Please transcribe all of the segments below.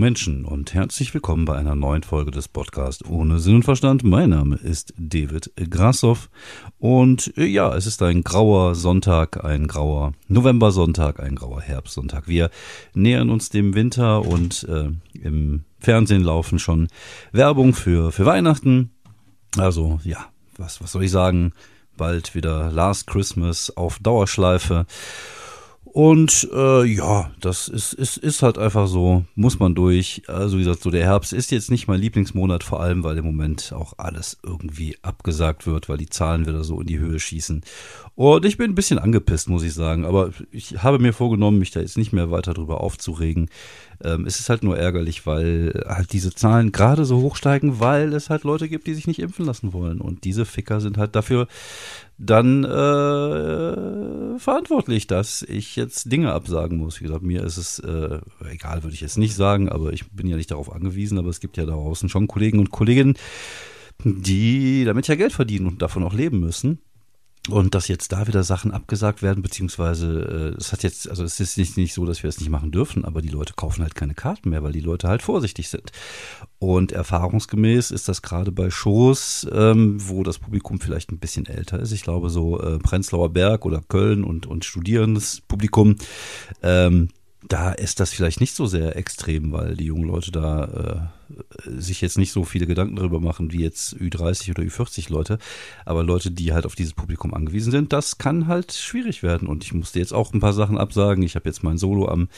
Menschen und herzlich willkommen bei einer neuen Folge des Podcasts Ohne Sinn und Verstand. Mein Name ist David Grassoff und ja, es ist ein grauer Sonntag, ein grauer Novembersonntag, ein grauer Herbstsonntag. Wir nähern uns dem Winter und im Fernsehen laufen schon Werbung für Weihnachten. Also ja, was soll ich sagen? Bald wieder Last Christmas auf Dauerschleife. Und ja, das ist halt einfach so, muss man durch. Also wie gesagt, so der Herbst ist jetzt nicht mein Lieblingsmonat, vor allem, weil im Moment auch alles irgendwie abgesagt wird, weil die Zahlen wieder so in die Höhe schießen. Und ich bin ein bisschen angepisst, muss ich sagen, aber ich habe mir vorgenommen, mich da jetzt nicht mehr weiter drüber aufzuregen. Es ist halt nur ärgerlich, weil halt diese Zahlen gerade so hochsteigen, weil es halt Leute gibt, die sich nicht impfen lassen wollen. Und diese Ficker sind halt dafür dann verantwortlich, dass ich jetzt Dinge absagen muss. Wie gesagt, mir ist es egal, würde ich jetzt nicht sagen, aber ich bin ja nicht darauf angewiesen, aber es gibt ja da draußen schon Kollegen und Kolleginnen, die damit ja Geld verdienen und davon auch leben müssen. Und dass jetzt da wieder Sachen abgesagt werden, beziehungsweise es hat jetzt, also es ist nicht so, dass wir es nicht machen dürfen, aber die Leute kaufen halt keine Karten mehr, weil die Leute halt vorsichtig sind. Und erfahrungsgemäß ist das gerade bei Shows, wo das Publikum vielleicht ein bisschen älter ist. Ich glaube so Prenzlauer Berg oder Köln und studierendes Publikum, da ist das vielleicht nicht so sehr extrem, weil die jungen Leute da sich jetzt nicht so viele Gedanken darüber machen, wie jetzt Ü30 oder Ü40 Leute. Aber Leute, die halt auf dieses Publikum angewiesen sind, das kann halt schwierig werden. Und ich musste jetzt auch ein paar Sachen absagen. Ich habe jetzt mein Solo am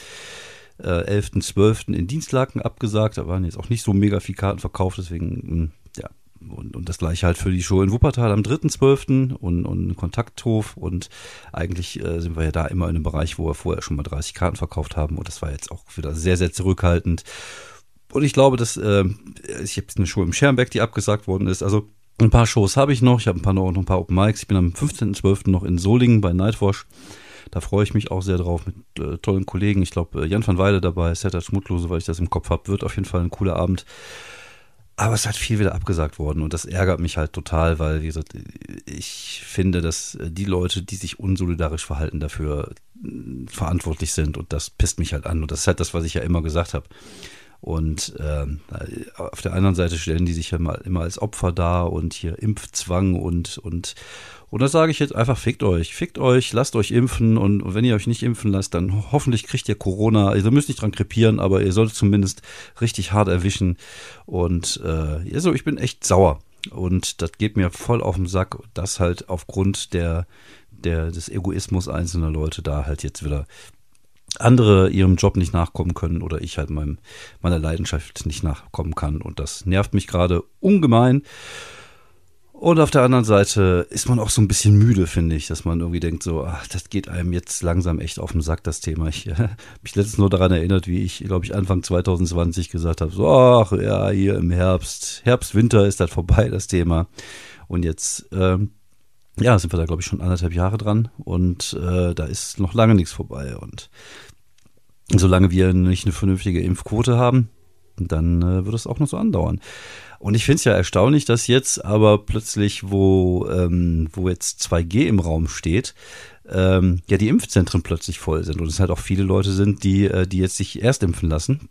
11.12. in Dienstlaken abgesagt. Da waren jetzt auch nicht so mega viel Karten verkauft, deswegen ja. Und das gleiche halt für die Show in Wuppertal am 3.12. und Kontakthof. Und eigentlich sind wir ja da immer in einem Bereich, wo wir vorher schon mal 30 Karten verkauft haben. Und das war jetzt auch wieder sehr, sehr zurückhaltend. Und ich glaube, dass ich habe eine Show im Schermbeck, die abgesagt worden ist. Also ein paar Shows habe ich noch. Ich habe noch ein paar Open Mics. Ich bin am 15.12. noch in Solingen bei Nightwash. Da freue ich mich auch sehr drauf mit tollen Kollegen. Ich glaube, Jan van Weide dabei, Setta Schmutlose, weil ich das im Kopf habe. Wird auf jeden Fall ein cooler Abend. Aber es hat viel wieder abgesagt worden und das ärgert mich halt total, weil, wie gesagt, ich finde, dass die Leute, die sich unsolidarisch verhalten, dafür verantwortlich sind und das pisst mich halt an und das ist halt das, was ich ja immer gesagt habe. Und auf der anderen Seite stellen die sich ja mal immer als Opfer dar und hier Impfzwang und das sage ich jetzt einfach, fickt euch, lasst euch impfen und wenn ihr euch nicht impfen lasst, dann hoffentlich kriegt ihr Corona. Ihr müsst nicht dran krepieren, aber ihr solltet zumindest richtig hart erwischen und also ich bin echt sauer und das geht mir voll auf den Sack, dass halt aufgrund des Egoismus einzelner Leute da halt jetzt wieder andere ihrem Job nicht nachkommen können oder ich halt meiner Leidenschaft nicht nachkommen kann und das nervt mich gerade ungemein. Und auf der anderen Seite ist man auch so ein bisschen müde, finde ich, dass man irgendwie denkt so, ach, das geht einem jetzt langsam echt auf den Sack, das Thema. Ich habe mich letztens nur daran erinnert, wie ich, glaube ich, Anfang 2020 gesagt habe, so, ach ja, hier im Herbst, Winter ist das vorbei, das Thema. Und jetzt, ja, sind wir da, glaube ich, schon 1,5 Jahre dran und da ist noch lange nichts vorbei. Und solange wir nicht eine vernünftige Impfquote haben, dann wird es auch noch so andauern. Und ich finde es ja erstaunlich, dass jetzt aber plötzlich, wo jetzt 2G im Raum steht, ja die Impfzentren plötzlich voll sind und es halt auch viele Leute sind, die jetzt sich erst impfen lassen.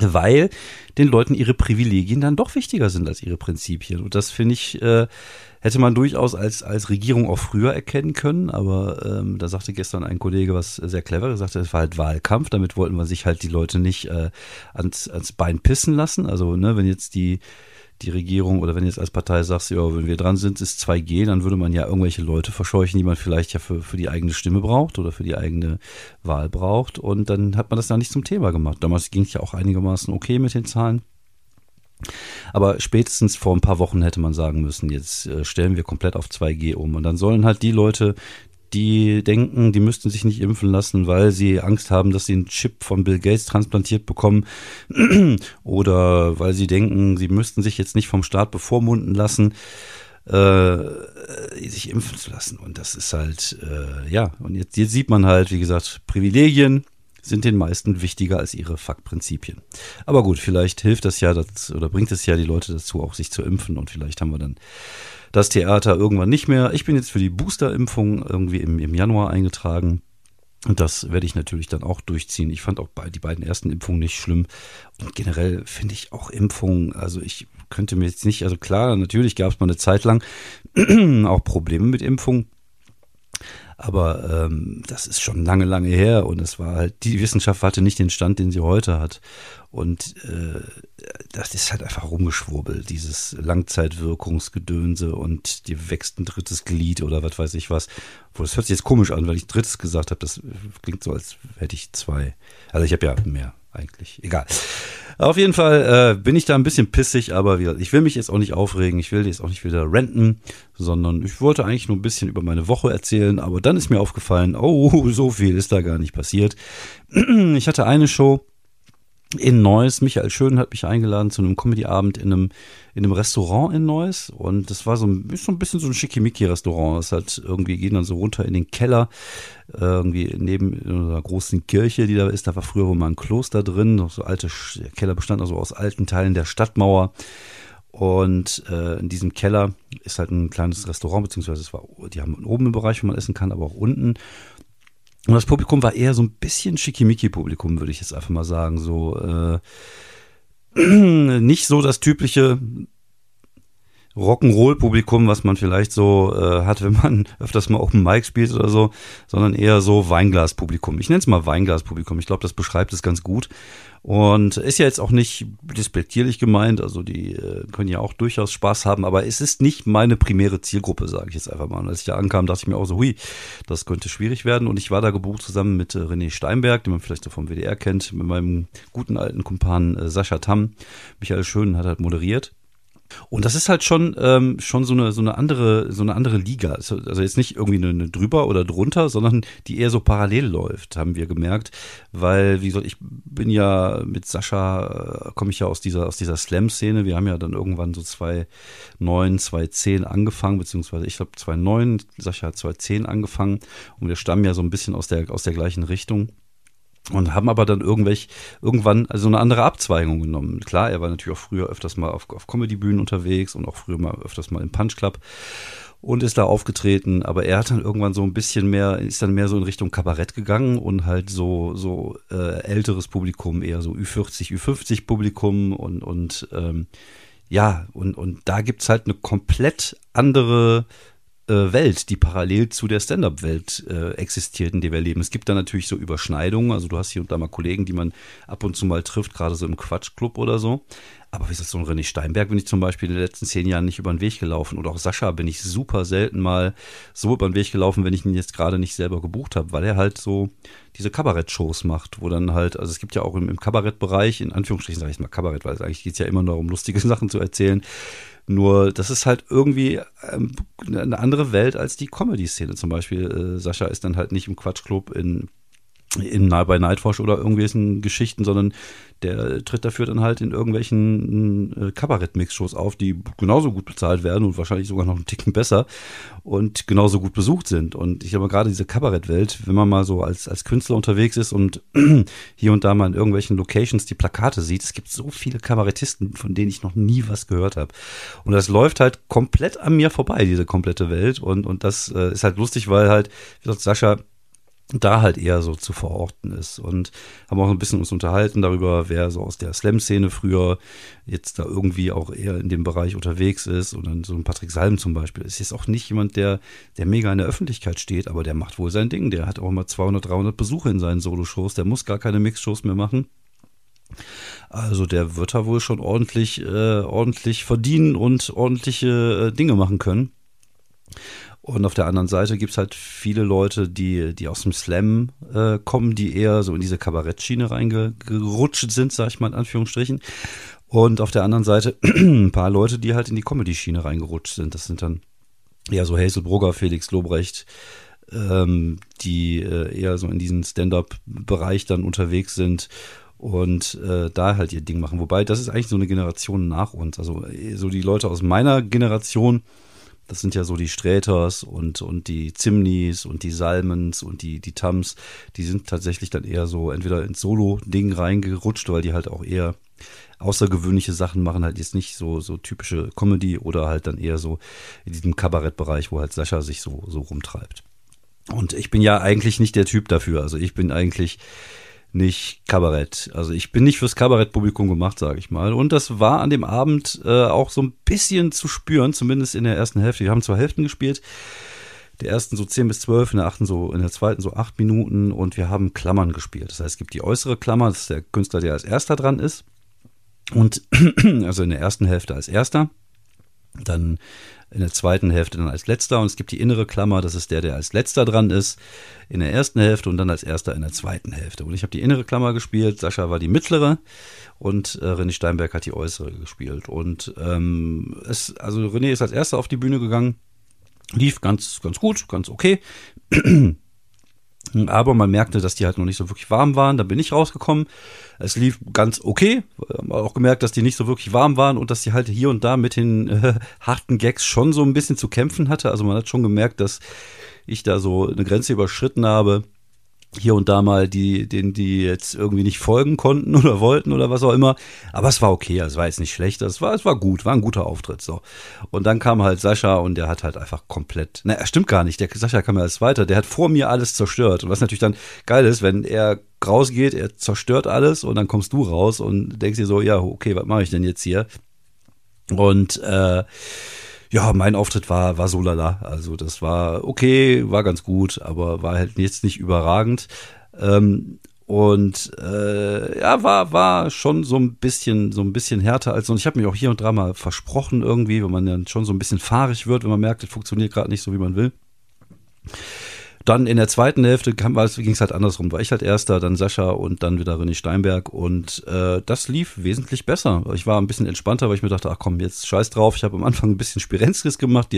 Weil den Leuten ihre Privilegien dann doch wichtiger sind als ihre Prinzipien. Und das, finde ich, hätte man durchaus als Regierung auch früher erkennen können. Aber da sagte gestern ein Kollege was sehr Cleveres, sagte, es war halt Wahlkampf. Damit wollten wir sich halt die Leute nicht ans Bein pissen lassen. Also ne, wenn jetzt die Regierung oder wenn jetzt als Partei sagst, ja, wenn wir dran sind, ist 2G, dann würde man ja irgendwelche Leute verscheuchen, die man vielleicht ja für die eigene Stimme braucht oder für die eigene Wahl braucht und dann hat man das da nicht zum Thema gemacht. Damals ging es ja auch einigermaßen okay mit den Zahlen, aber spätestens vor ein paar Wochen hätte man sagen müssen, jetzt stellen wir komplett auf 2G um und dann sollen halt die Leute, die denken, die müssten sich nicht impfen lassen, weil sie Angst haben, dass sie einen Chip von Bill Gates transplantiert bekommen oder weil sie denken, sie müssten sich jetzt nicht vom Staat bevormunden lassen, sich impfen zu lassen. Und das ist halt, ja, und jetzt sieht man halt, wie gesagt, Privilegien sind den meisten wichtiger als ihre Fuck-Prinzipien. Aber gut, vielleicht hilft das ja, oder bringt es ja die Leute dazu, auch sich zu impfen und vielleicht haben wir dann das Theater irgendwann nicht mehr. Ich bin jetzt für die Booster-Impfung irgendwie im Januar eingetragen. Und das werde ich natürlich dann auch durchziehen. Ich fand auch die beiden ersten Impfungen nicht schlimm. Und generell finde ich auch Impfungen, also ich könnte mir jetzt nicht, also klar, natürlich gab es mal eine Zeit lang auch Probleme mit Impfungen. Aber das ist schon lange, lange her und es war halt, die Wissenschaft hatte nicht den Stand, den sie heute hat. Und das ist halt einfach rumgeschwurbelt, dieses Langzeitwirkungsgedönse und dir wächst ein drittes Glied oder was weiß ich was. Obwohl, das hört sich jetzt komisch an, weil ich drittes gesagt habe, das klingt so, als hätte ich zwei. Also ich habe ja mehr eigentlich, egal. Auf jeden Fall bin ich da ein bisschen pissig, aber ich will mich jetzt auch nicht aufregen, ich will jetzt auch nicht wieder renten, sondern ich wollte eigentlich nur ein bisschen über meine Woche erzählen, aber dann ist mir aufgefallen, oh, so viel ist da gar nicht passiert. Ich hatte eine Show in Neuss, Michael Schön hat mich eingeladen zu einem Comedy-Abend in einem Restaurant in Neuss und das war so ein bisschen so ein Schickimicki-Restaurant. Es hat irgendwie, gehen dann so runter in den Keller, irgendwie neben einer großen Kirche, die da ist. Da war früher wohl mal ein Kloster drin, noch so alte, der Keller bestand also aus alten Teilen der Stadtmauer. Und in diesem Keller ist halt ein kleines Restaurant, beziehungsweise die haben oben einen Bereich, wo man essen kann, aber auch unten. Und das Publikum war eher so ein bisschen Schickimicki-Publikum, würde ich jetzt einfach mal sagen. So nicht so das typische Rock'n'Roll-Publikum, was man vielleicht so hat, wenn man öfters mal Open Mic spielt oder so, sondern eher so Weinglas-Publikum. Ich nenne es mal Weinglas-Publikum. Ich glaube, das beschreibt es ganz gut. Und ist ja jetzt auch nicht despektierlich gemeint, also die können ja auch durchaus Spaß haben, aber es ist nicht meine primäre Zielgruppe, sage ich jetzt einfach mal. Und als ich da ankam, dachte ich mir auch so, hui, das könnte schwierig werden. Und ich war da gebucht zusammen mit René Steinberg, den man vielleicht so vom WDR kennt, mit meinem guten alten Kumpan Sascha Tamm. Michael Schön hat halt moderiert. Und das ist halt schon so eine andere Liga. Also jetzt nicht irgendwie eine drüber oder drunter, sondern die eher so parallel läuft, haben wir gemerkt. Weil, wie gesagt, ich bin ja mit Sascha, komme ich ja aus dieser Slam-Szene. Wir haben ja dann irgendwann so 2009, 2010 angefangen, beziehungsweise ich glaube 2009, Sascha hat 2010 angefangen. Und wir stammen ja so ein bisschen aus der gleichen Richtung. Und haben aber dann irgendwann also eine andere Abzweigung genommen. Klar, er war natürlich auch früher öfters mal auf Comedy-Bühnen unterwegs und auch früher mal öfters mal im Punch Club und ist da aufgetreten. Aber er hat dann irgendwann so ein bisschen mehr, ist dann mehr so in Richtung Kabarett gegangen und halt so älteres Publikum, eher so Ü40, Ü50 Publikum und da gibt's halt eine komplett andere Welt, die parallel zu der Stand-Up-Welt existiert, in der wir leben. Es gibt da natürlich so Überschneidungen, also du hast hier und da mal Kollegen, die man ab und zu mal trifft, gerade so im Quatschclub oder so. Aber wie gesagt, so ein René Steinberg bin ich zum Beispiel in den letzten 10 Jahren nicht über den Weg gelaufen und auch Sascha bin ich super selten mal so über den Weg gelaufen, wenn ich ihn jetzt gerade nicht selber gebucht habe, weil er halt so diese Kabarett-Shows macht, wo dann halt, also es gibt ja auch im Kabarettbereich, in Anführungsstrichen sage ich mal Kabarett, weil eigentlich geht es ja immer nur darum, lustige Sachen zu erzählen. Nur, das ist halt irgendwie eine andere Welt als die Comedy-Szene. Zum Beispiel, Sascha ist dann halt nicht im Quatschclub bei Nightwash oder irgendwelchen Geschichten, sondern der tritt dafür dann halt in irgendwelchen Kabarett-Mix-Shows auf, die genauso gut bezahlt werden und wahrscheinlich sogar noch einen Ticken besser und genauso gut besucht sind. Und ich glaube, gerade diese Kabarettwelt, wenn man mal so als Künstler unterwegs ist und hier und da mal in irgendwelchen Locations die Plakate sieht, es gibt so viele Kabarettisten, von denen ich noch nie was gehört habe. Und das läuft halt komplett an mir vorbei, diese komplette Welt. Und das ist halt lustig, weil halt, wie gesagt, Sascha da halt eher so zu verorten ist und haben auch ein bisschen uns unterhalten darüber, wer so aus der Slam-Szene früher jetzt da irgendwie auch eher in dem Bereich unterwegs ist und dann so ein Patrick Salm zum Beispiel. Ist jetzt auch nicht jemand, der mega in der Öffentlichkeit steht, aber der macht wohl sein Ding, der hat auch mal 200, 300 Besuche in seinen Solo-Shows, der muss gar keine Mix-Shows mehr machen. Also der wird da wohl schon ordentlich verdienen und ordentliche Dinge machen können. Und auf der anderen Seite gibt's halt viele Leute, die aus dem Slam kommen, die eher so in diese Kabarettschiene reingerutscht sind, sag ich mal in Anführungsstrichen. Und auf der anderen Seite ein paar Leute, die halt in die Comedy-Schiene reingerutscht sind. Das sind dann eher so Hazel Brugger, Felix Lobrecht, die eher so in diesem Stand-Up-Bereich dann unterwegs sind. Und da halt ihr Ding machen. Wobei, das ist eigentlich so eine Generation nach uns. Also so die Leute aus meiner Generation, das sind ja so die Sträters und die Zimnis und die Salmens und die Tams, die sind tatsächlich dann eher so entweder ins Solo-Ding reingerutscht, weil die halt auch eher außergewöhnliche Sachen machen, halt jetzt nicht so typische Comedy oder halt dann eher so in diesem Kabarettbereich, wo halt Sascha sich so rumtreibt. Und ich bin ja eigentlich nicht der Typ dafür. Also ich bin eigentlich nicht Kabarett. Also ich bin nicht fürs Kabarettpublikum gemacht, sage ich mal. Und das war an dem Abend auch so ein bisschen zu spüren, zumindest in der ersten Hälfte. Wir haben 2 Hälften gespielt. Der ersten so 10 bis 12, in der zweiten so 8 Minuten, und wir haben Klammern gespielt. Das heißt, es gibt die äußere Klammer, das ist der Künstler, der als erster dran ist. Und also in der ersten Hälfte als erster, dann in der zweiten Hälfte dann als letzter, und es gibt die innere Klammer, das ist der, der als letzter dran ist in der ersten Hälfte und dann als erster in der zweiten Hälfte. Und ich habe die innere Klammer gespielt, Sascha war die mittlere und René Steinberg hat die äußere gespielt. Und also René ist als erster auf die Bühne gegangen, lief ganz, ganz gut, ganz okay. Aber man merkte, dass die halt noch nicht so wirklich warm waren. Da bin ich rausgekommen. Es lief ganz okay. Haben auch gemerkt, dass die nicht so wirklich warm waren und dass die halt hier und da mit den harten Gags schon so ein bisschen zu kämpfen hatte. Also man hat schon gemerkt, dass ich da so eine Grenze überschritten habe. Hier und da mal denen die jetzt irgendwie nicht folgen konnten oder wollten oder was auch immer. Aber es war okay. Es war jetzt nicht schlecht. Es war gut. War ein guter Auftritt. So. Und dann kam halt Sascha und der hat halt einfach komplett, stimmt gar nicht. Der Sascha kam ja als Zweiter. Der hat vor mir alles zerstört. Und was natürlich dann geil ist, wenn er rausgeht, er zerstört alles und dann kommst du raus und denkst dir so, ja, okay, was mache ich denn jetzt hier? Und, ja, mein Auftritt war so lala. Also das war okay, war ganz gut, aber war halt jetzt nicht überragend. War schon so ein bisschen härter als sonst. Ich habe mich auch hier und da mal versprochen irgendwie, wenn man dann schon so ein bisschen fahrig wird, wenn man merkt, es funktioniert gerade nicht so, wie man will. Dann in der zweiten Hälfte ging es halt andersrum. War ich halt erster, dann Sascha und dann wieder René Steinberg. Und das lief wesentlich besser. Ich war ein bisschen entspannter, weil ich mir dachte, ach komm, jetzt scheiß drauf. Ich habe am Anfang ein bisschen Spirenzkis gemacht,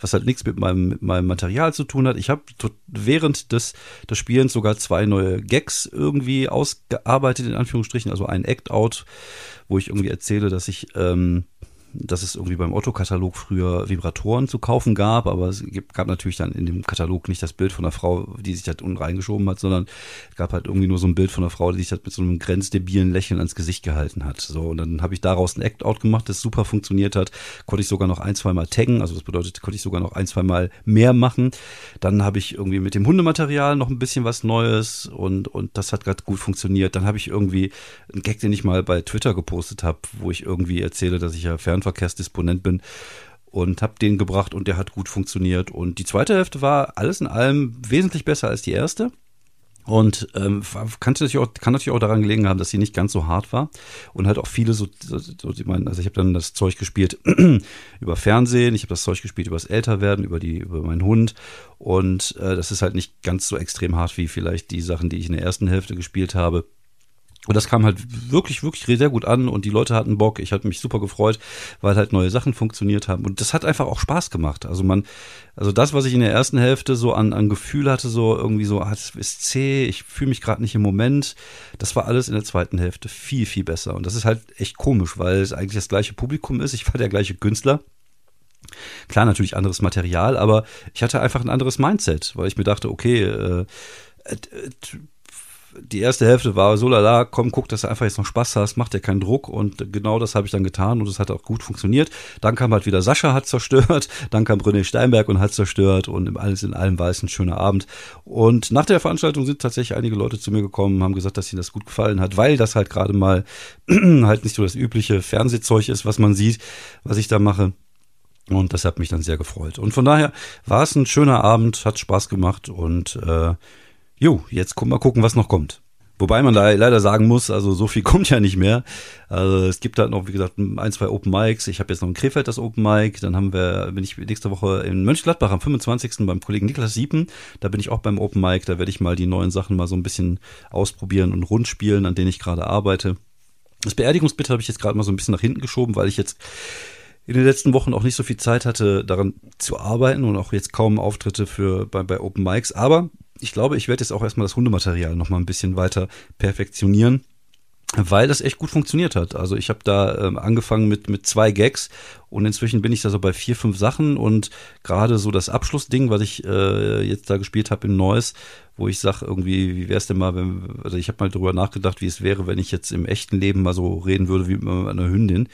was halt nichts mit meinem Material zu tun hat. Ich habe während des Spielens sogar 2 neue Gags irgendwie ausgearbeitet, in Anführungsstrichen. Also ein Act-Out, wo ich irgendwie erzähle, dass es irgendwie beim Otto-Katalog früher Vibratoren zu kaufen gab, aber es gab natürlich dann in dem Katalog nicht das Bild von einer Frau, die sich halt unten reingeschoben hat, sondern es gab halt irgendwie nur so ein Bild von einer Frau, die sich halt mit so einem grenzdebilen Lächeln ans Gesicht gehalten hat. So, und dann habe ich daraus ein Act-Out gemacht, das super funktioniert hat, konnte ich sogar noch 1-2 Mal taggen, also das bedeutet, konnte ich sogar noch 1-2 Mal mehr machen. Dann habe ich irgendwie mit dem Hundematerial noch ein bisschen was Neues und das hat gerade gut funktioniert. Dann habe ich irgendwie einen Gag, den ich mal bei Twitter gepostet habe, wo ich irgendwie erzähle, dass ich ja Fernverkehrsdisponent bin, und habe den gebracht und der hat gut funktioniert. Und die zweite Hälfte war alles in allem wesentlich besser als die erste. Und kann natürlich auch daran gelegen haben, dass sie nicht ganz so hart war und halt auch viele also ich habe dann das Zeug gespielt über Fernsehen, ich habe das Zeug gespielt über das Älterwerden, über meinen Hund, und das ist halt nicht ganz so extrem hart wie vielleicht die Sachen, die ich in der ersten Hälfte gespielt habe. Und das kam halt wirklich, wirklich sehr gut an und die Leute hatten Bock. Ich hatte mich super gefreut, weil halt neue Sachen funktioniert haben. Und das hat einfach auch Spaß gemacht. Also das, was ich in der ersten Hälfte so an Gefühl hatte, so irgendwie so, das ist zäh, ich fühle mich gerade nicht im Moment. Das war alles in der zweiten Hälfte viel, viel besser. Und das ist halt echt komisch, weil es eigentlich das gleiche Publikum ist. Ich war der gleiche Künstler. Klar, natürlich anderes Material, aber ich hatte einfach ein anderes Mindset, weil ich mir dachte, okay, die erste Hälfte war so lala, komm, guck, dass du einfach jetzt noch Spaß hast, mach dir keinen Druck, und genau das habe ich dann getan und es hat auch gut funktioniert. Dann kam halt wieder Sascha, hat zerstört, dann kam René Steinberg und hat zerstört, und alles in allem war es ein schöner Abend. Und nach der Veranstaltung sind tatsächlich einige Leute zu mir gekommen, haben gesagt, dass ihnen das gut gefallen hat, weil das halt gerade mal halt nicht so das übliche Fernsehzeug ist, was man sieht, was ich da mache. Und das hat mich dann sehr gefreut. Und von daher war es ein schöner Abend, hat Spaß gemacht und jetzt mal gucken, was noch kommt. Wobei man da leider sagen muss, also so viel kommt ja nicht mehr. Also es gibt halt noch, wie gesagt, 1-2 Open Mics. Ich habe jetzt noch in Krefeld das Open Mic. Dann bin ich nächste Woche in Mönchengladbach am 25. beim Kollegen Niklas Siepen. Da bin ich auch beim Open Mic. Da werde ich mal die neuen Sachen mal so ein bisschen ausprobieren und rundspielen, an denen ich gerade arbeite. Das Beerdigungsbit habe ich jetzt gerade mal so ein bisschen nach hinten geschoben, weil ich jetzt in den letzten Wochen auch nicht so viel Zeit hatte, daran zu arbeiten, und auch jetzt kaum Auftritte bei Open Mics. Aber ich glaube, ich werde jetzt auch erstmal das Hundematerial nochmal ein bisschen weiter perfektionieren, weil das echt gut funktioniert hat. Also ich habe da angefangen mit 2 Gags Und inzwischen bin ich da so bei 4, 5 Sachen und gerade so das Abschlussding, was ich jetzt da gespielt habe im Neues, wo ich sage irgendwie, wie wäre es denn mal, wenn, also ich habe mal drüber nachgedacht, wie es wäre, wenn ich jetzt im echten Leben mal so reden würde wie mit einer Hündin.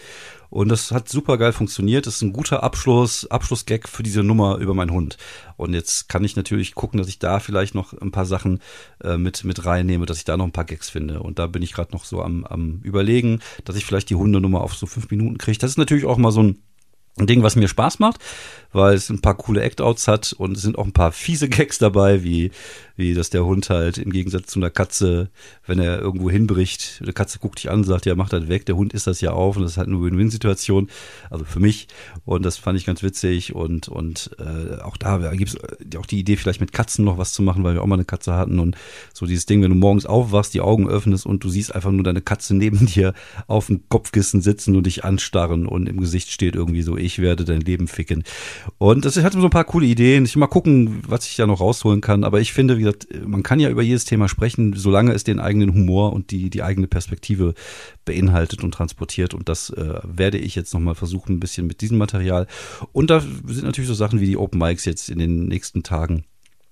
Und das hat super geil funktioniert. Das ist ein guter Abschlussgag für diese Nummer über meinen Hund. Und jetzt kann ich natürlich gucken, dass ich da vielleicht noch ein paar Sachen mit reinnehme, dass ich da noch ein paar Gags finde. Und da bin ich gerade noch so am Überlegen, dass ich vielleicht die Hundenummer auf so 5 Minuten kriege. Das ist natürlich auch mal so ein Ding, was mir Spaß macht, weil es ein paar coole Act-Outs hat und es sind auch ein paar fiese Gags dabei, wie dass der Hund halt im Gegensatz zu einer Katze, wenn er irgendwo hinbricht, eine Katze guckt dich an und sagt, ja, mach das weg, der Hund isst das ja auf und das ist halt eine Win-Win-Situation, also für mich, und das fand ich ganz witzig und auch da gibt es auch die Idee, vielleicht mit Katzen noch was zu machen, weil wir auch mal eine Katze hatten und so dieses Ding, wenn du morgens aufwachst, die Augen öffnest und du siehst einfach nur deine Katze neben dir auf dem Kopfkissen sitzen und dich anstarren und im Gesicht steht irgendwie so, ich werde dein Leben ficken. Und das hat so ein paar coole Ideen. Ich will mal gucken, was ich da noch rausholen kann. Aber ich finde, wie gesagt, man kann ja über jedes Thema sprechen, solange es den eigenen Humor und die eigene Perspektive beinhaltet und transportiert. Und das werde ich jetzt nochmal versuchen, ein bisschen mit diesem Material. Und da sind natürlich so Sachen wie die Open Mics jetzt in den nächsten Tagen.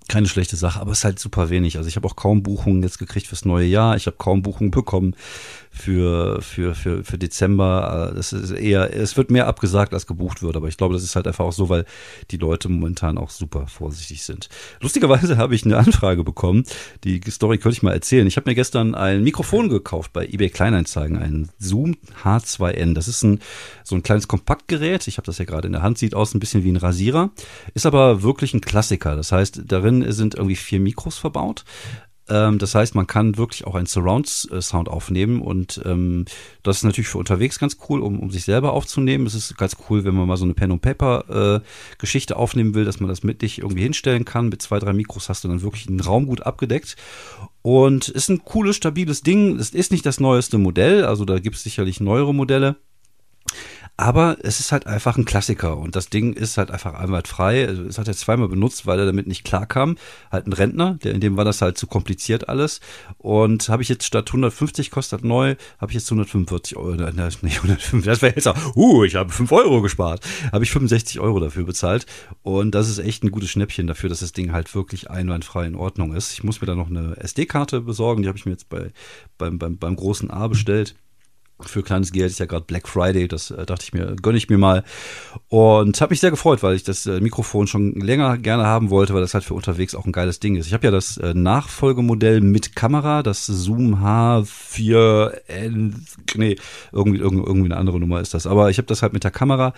Keine schlechte Sache, aber es ist halt super wenig. Also ich habe auch kaum Buchungen jetzt gekriegt fürs neue Jahr. Ich habe kaum Buchungen bekommen für Dezember. Das ist eher, es wird mehr abgesagt, als gebucht wird. Aber ich glaube, das ist halt einfach auch so, weil die Leute momentan auch super vorsichtig sind. Lustigerweise habe ich eine Anfrage bekommen. Die Story könnte ich mal erzählen. Ich habe mir gestern ein Mikrofon gekauft bei eBay Kleinanzeigen. Ein Zoom H2N. Das ist so ein kleines Kompaktgerät. Ich habe das ja gerade in der Hand. Sieht aus ein bisschen wie ein Rasierer. Ist aber wirklich ein Klassiker. Das heißt, darin sind irgendwie 4 Mikros verbaut. Das heißt, man kann wirklich auch einen Surround-Sound aufnehmen und das ist natürlich für unterwegs ganz cool, um sich selber aufzunehmen. Es ist ganz cool, wenn man mal so eine Pen-and-Paper-Geschichte aufnehmen will, dass man das mit dich irgendwie hinstellen kann. Mit 2, 3 Mikros hast du dann wirklich einen Raum gut abgedeckt. Und ist ein cooles, stabiles Ding. Es ist nicht das neueste Modell, also da gibt es sicherlich neuere Modelle. Aber es ist halt einfach ein Klassiker und das Ding ist halt einfach einwandfrei. Also es hat er 2-mal benutzt, weil er damit nicht klarkam. Halt ein Rentner, in dem war das halt zu kompliziert alles. Und habe ich jetzt statt 150 kostet neu, habe ich jetzt 145 €. Nein, 105, das wäre jetzt auch, ich habe 5 € gespart. Habe ich 65 € dafür bezahlt. Und das ist echt ein gutes Schnäppchen dafür, dass das Ding halt wirklich einwandfrei in Ordnung ist. Ich muss mir da noch eine SD-Karte besorgen, die habe ich mir jetzt beim großen A bestellt. Für kleines Geld ist ja gerade Black Friday, das dachte ich mir, gönne ich mir mal. Und habe mich sehr gefreut, weil ich das Mikrofon schon länger gerne haben wollte, weil das halt für unterwegs auch ein geiles Ding ist. Ich habe ja das Nachfolgemodell mit Kamera, das Zoom H4N, nee, irgendwie eine andere Nummer ist das. Aber ich habe das halt mit der Kamera.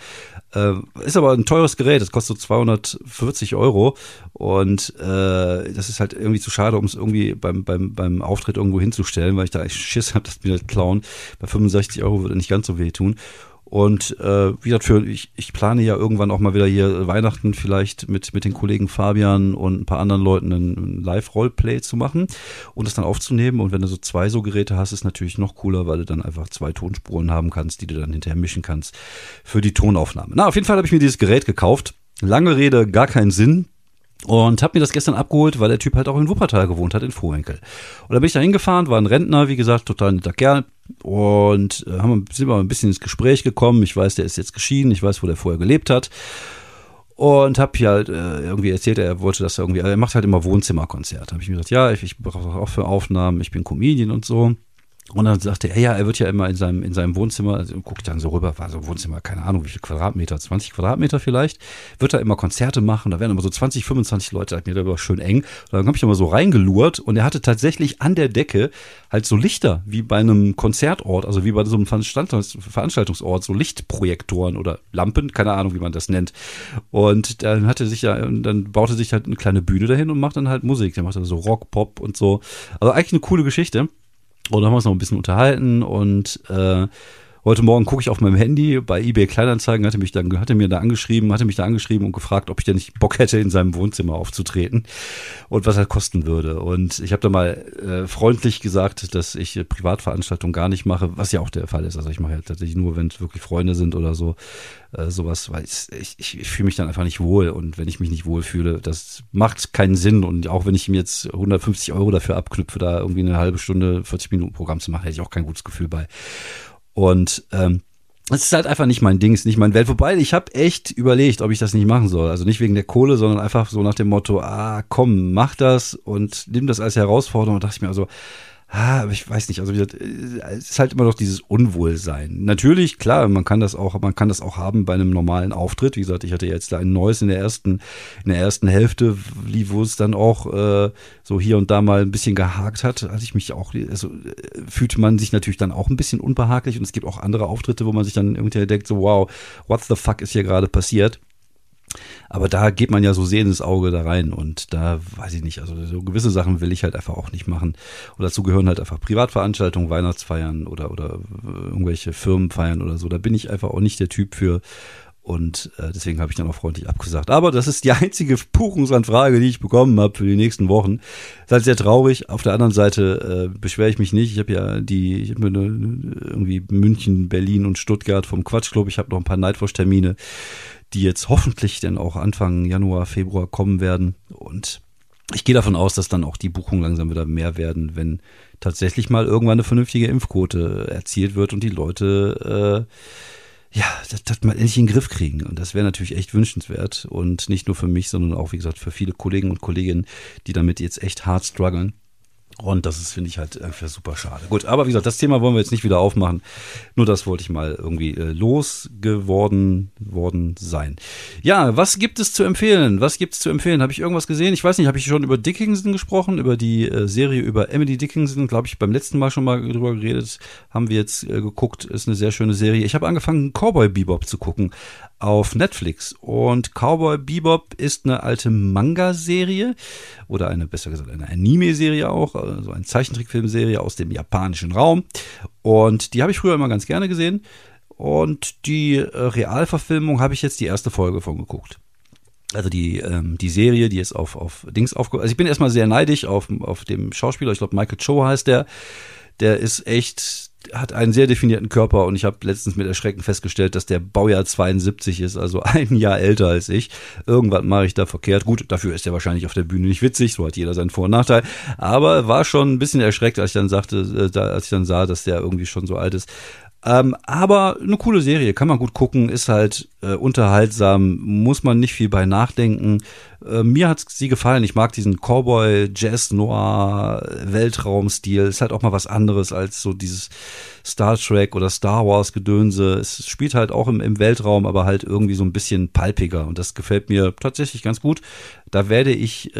Ist aber ein teures Gerät, das kostet so 240 € und das ist halt irgendwie zu schade, um es irgendwie beim Auftritt irgendwo hinzustellen, weil ich da echt Schiss habe, dass mir das klauen. Bei 65 € würde nicht ganz so weh tun. Und wie gesagt, ich plane ja irgendwann auch mal wieder hier Weihnachten vielleicht mit den Kollegen Fabian und ein paar anderen Leuten ein Live-Rollplay zu machen und das dann aufzunehmen. Und wenn du so 2 Geräte hast, ist natürlich noch cooler, weil du dann einfach 2 Tonspuren haben kannst, die du dann hinterher mischen kannst für die Tonaufnahme. Na, auf jeden Fall habe ich mir dieses Gerät gekauft. Lange Rede, gar keinen Sinn. Und habe mir das gestern abgeholt, weil der Typ halt auch in Wuppertal gewohnt hat, in Vohenkel. Und da bin ich da hingefahren, war ein Rentner, wie gesagt, total netter Kerl. Und sind wir ein bisschen ins Gespräch gekommen. Ich weiß, der ist jetzt geschieden, ich weiß, wo der vorher gelebt hat. Und habe hier halt irgendwie erzählt, er wollte das irgendwie, er macht halt immer Wohnzimmerkonzerte. Habe ich mir gesagt, ja, ich brauche das auch für Aufnahmen, ich bin Comedian und so. Und dann sagte er, ja, er wird ja immer in seinem Wohnzimmer, also guckt dann so rüber, war so ein Wohnzimmer, keine Ahnung, wie viel Quadratmeter, 20 Quadratmeter vielleicht, wird er immer Konzerte machen, da werden immer so 20, 25 Leute, hat mir da immer schön eng. Und dann habe ich immer so reingelurrt und er hatte tatsächlich an der Decke halt so Lichter, wie bei einem Konzertort, also wie bei so einem Veranstaltungsort, so Lichtprojektoren oder Lampen, keine Ahnung, wie man das nennt. Und dann baute sich halt eine kleine Bühne dahin und macht dann halt Musik, der macht dann so Rock, Pop und so. Also eigentlich eine coole Geschichte. Und dann haben wir uns noch ein bisschen unterhalten und heute Morgen gucke ich auf meinem Handy bei eBay Kleinanzeigen, hatte mich da angeschrieben und gefragt, ob ich denn nicht Bock hätte, in seinem Wohnzimmer aufzutreten und was halt kosten würde. Und ich habe da mal freundlich gesagt, dass ich Privatveranstaltungen gar nicht mache, was ja auch der Fall ist. Also ich mache ja tatsächlich nur, wenn es wirklich Freunde sind oder so, sowas, weil ich fühle mich dann einfach nicht wohl. Und wenn ich mich nicht wohl fühle, das macht keinen Sinn. Und auch wenn ich mir jetzt 150 € dafür abknüpfe, da irgendwie eine halbe Stunde, 40 Minuten Programm zu machen, hätte ich auch kein gutes Gefühl bei. Und Es ist halt einfach nicht mein Ding, ist nicht mein Welt. Wobei, ich habe echt überlegt, ob ich das nicht machen soll. Also nicht wegen der Kohle, sondern einfach so nach dem Motto, ah, komm, mach das und nimm das als Herausforderung. Und dachte ich mir also, aber ich weiß nicht, also wie gesagt, es ist halt immer noch dieses Unwohlsein. Natürlich, klar, man kann das auch haben bei einem normalen Auftritt. Wie gesagt, ich hatte jetzt da ein neues in der ersten Hälfte, wo es dann auch so hier und da mal ein bisschen gehakt hat, hatte ich mich auch, also fühlte man sich natürlich dann auch ein bisschen unbehaglich, und es gibt auch andere Auftritte, wo man sich dann irgendwie denkt, so wow, what the fuck ist hier gerade passiert? Aber da geht man ja so sehendes Auge da rein, und da weiß ich nicht, also so gewisse Sachen will ich halt einfach auch nicht machen. Und dazu gehören halt einfach Privatveranstaltungen, Weihnachtsfeiern oder irgendwelche Firmenfeiern oder so. Da bin ich einfach auch nicht der Typ für, und deswegen habe ich dann auch freundlich abgesagt. Aber das ist die einzige Buchungsanfrage, die ich bekommen habe für die nächsten Wochen. Das ist sehr traurig. Auf der anderen Seite beschwere ich mich nicht. Ich habe irgendwie München, Berlin und Stuttgart vom Quatschclub. Ich habe noch ein paar Nightwash-Termine, die jetzt hoffentlich dann auch Anfang Januar, Februar kommen werden. Und ich gehe davon aus, dass dann auch die Buchungen langsam wieder mehr werden, wenn tatsächlich mal irgendwann eine vernünftige Impfquote erzielt wird und die Leute das mal endlich in den Griff kriegen. Und das wäre natürlich echt wünschenswert. Und nicht nur für mich, sondern auch, wie gesagt, für viele Kollegen und Kolleginnen, die damit jetzt echt hart strugglen. Und das ist, finde ich, halt einfach super schade. Gut, aber wie gesagt, das Thema wollen wir jetzt nicht wieder aufmachen. Nur das wollte ich mal irgendwie losgeworden sein. Ja, was gibt es zu empfehlen? Habe ich irgendwas gesehen? Ich weiß nicht, habe ich schon über Dickinson gesprochen? Über die Serie über Emily Dickinson, glaube ich, beim letzten Mal schon mal drüber geredet. Haben wir jetzt geguckt. Ist eine sehr schöne Serie. Ich habe angefangen, Cowboy Bebop zu gucken auf Netflix. Und Cowboy Bebop ist eine alte Manga-Serie oder besser gesagt eine Anime-Serie auch, also eine Zeichentrickfilmserie aus dem japanischen Raum. Und die habe ich früher immer ganz gerne gesehen. Und die Realverfilmung habe ich jetzt die erste Folge von geguckt. Also die Serie, die jetzt auf Dings aufgekommen ist. Also ich bin erstmal sehr neidisch auf dem Schauspieler. Ich glaube, Michael Cho heißt der. Der ist echt... hat einen sehr definierten Körper, und ich habe letztens mit Erschrecken festgestellt, dass der Baujahr 72 ist, also ein Jahr älter als ich. Irgendwas mache ich da verkehrt. Gut, dafür ist er wahrscheinlich auf der Bühne nicht witzig, so hat jeder seinen Vor- und Nachteil. Aber war schon ein bisschen erschreckt, als ich dann sah, dass der irgendwie schon so alt ist. Aber eine coole Serie, kann man gut gucken, ist halt unterhaltsam, muss man nicht viel bei nachdenken. Mir hat sie gefallen, ich mag diesen Cowboy, Jazz, Noir, Weltraum-Stil, ist halt auch mal was anderes als so dieses Star Trek oder Star Wars Gedönse. Es spielt halt auch im Weltraum, aber halt irgendwie so ein bisschen palpiger, und das gefällt mir tatsächlich ganz gut. Da werde ich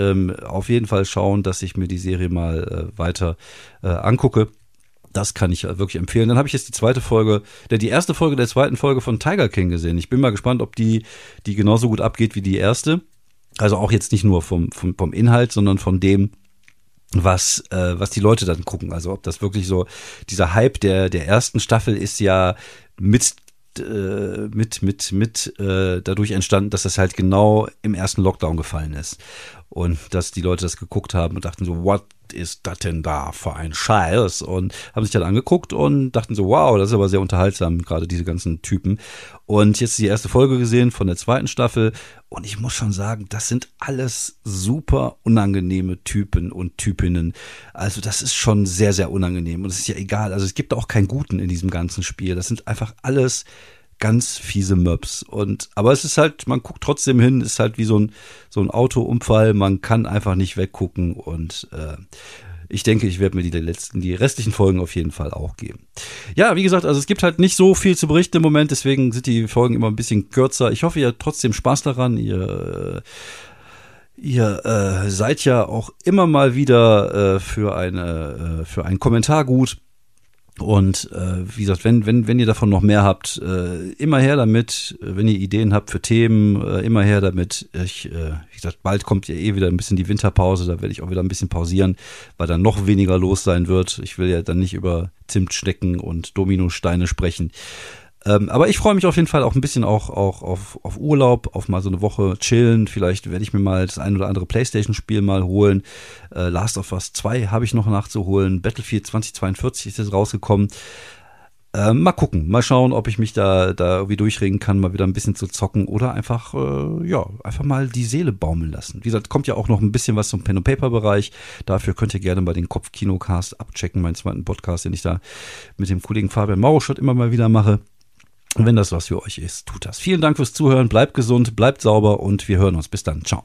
auf jeden Fall schauen, dass ich mir die Serie mal weiter angucke. Das kann ich wirklich empfehlen. Dann habe ich jetzt die erste Folge der zweiten Folge von Tiger King gesehen. Ich bin mal gespannt, ob die genauso gut abgeht wie die erste. Also auch jetzt nicht nur vom Inhalt, sondern von dem, was die Leute dann gucken. Also ob das wirklich so, dieser Hype der ersten Staffel ist ja mit dadurch entstanden, dass das halt genau im ersten Lockdown gefallen ist. Und dass die Leute das geguckt haben und dachten so, what ist das denn da für ein Scheiß? Und haben sich dann angeguckt und dachten so, wow, das ist aber sehr unterhaltsam, gerade diese ganzen Typen. Und jetzt die erste Folge gesehen von der zweiten Staffel, und ich muss schon sagen, das sind alles super unangenehme Typen und Typinnen. Also das ist schon sehr, sehr unangenehm, und es ist ja egal, also es gibt auch keinen Guten in diesem ganzen Spiel. Das sind einfach alles ganz fiese Möps, aber es ist halt, man guckt trotzdem hin, ist halt wie so ein Autounfall, man kann einfach nicht weggucken, und ich denke, ich werde mir die restlichen Folgen auf jeden Fall auch geben. Ja, wie gesagt, also es gibt halt nicht so viel zu berichten im Moment, deswegen sind die Folgen immer ein bisschen kürzer. Ich hoffe, ihr habt trotzdem Spaß daran, ihr seid ja auch immer mal wieder für einen Kommentar gut. Und wie gesagt, wenn ihr davon noch mehr habt, immer her damit. Wenn ihr Ideen habt für Themen, immer her damit. Wie gesagt, bald kommt ja eh wieder ein bisschen die Winterpause, da werde ich auch wieder ein bisschen pausieren, weil dann noch weniger los sein wird. Ich will ja dann nicht über Zimtschnecken und Dominosteine sprechen. Aber ich freue mich auf jeden Fall auch ein bisschen auch auf Urlaub, auf mal so eine Woche chillen. Vielleicht werde ich mir mal das ein oder andere Playstation-Spiel mal holen. Last of Us 2 habe ich noch nachzuholen. Battlefield 2042 ist jetzt rausgekommen. Mal gucken, mal schauen, ob ich mich da irgendwie durchregen kann, mal wieder ein bisschen zu zocken oder einfach, einfach mal die Seele baumeln lassen. Wie gesagt, kommt ja auch noch ein bisschen was zum Pen-and-Paper-Bereich. Dafür könnt ihr gerne mal den Kopf-Kino-Cast abchecken, meinen zweiten Podcast, den ich da mit dem Kollegen Fabian Mauruschott immer mal wieder mache. Wenn das was für euch ist, tut das. Vielen Dank fürs Zuhören, bleibt gesund, bleibt sauber und wir hören uns. Bis dann, ciao.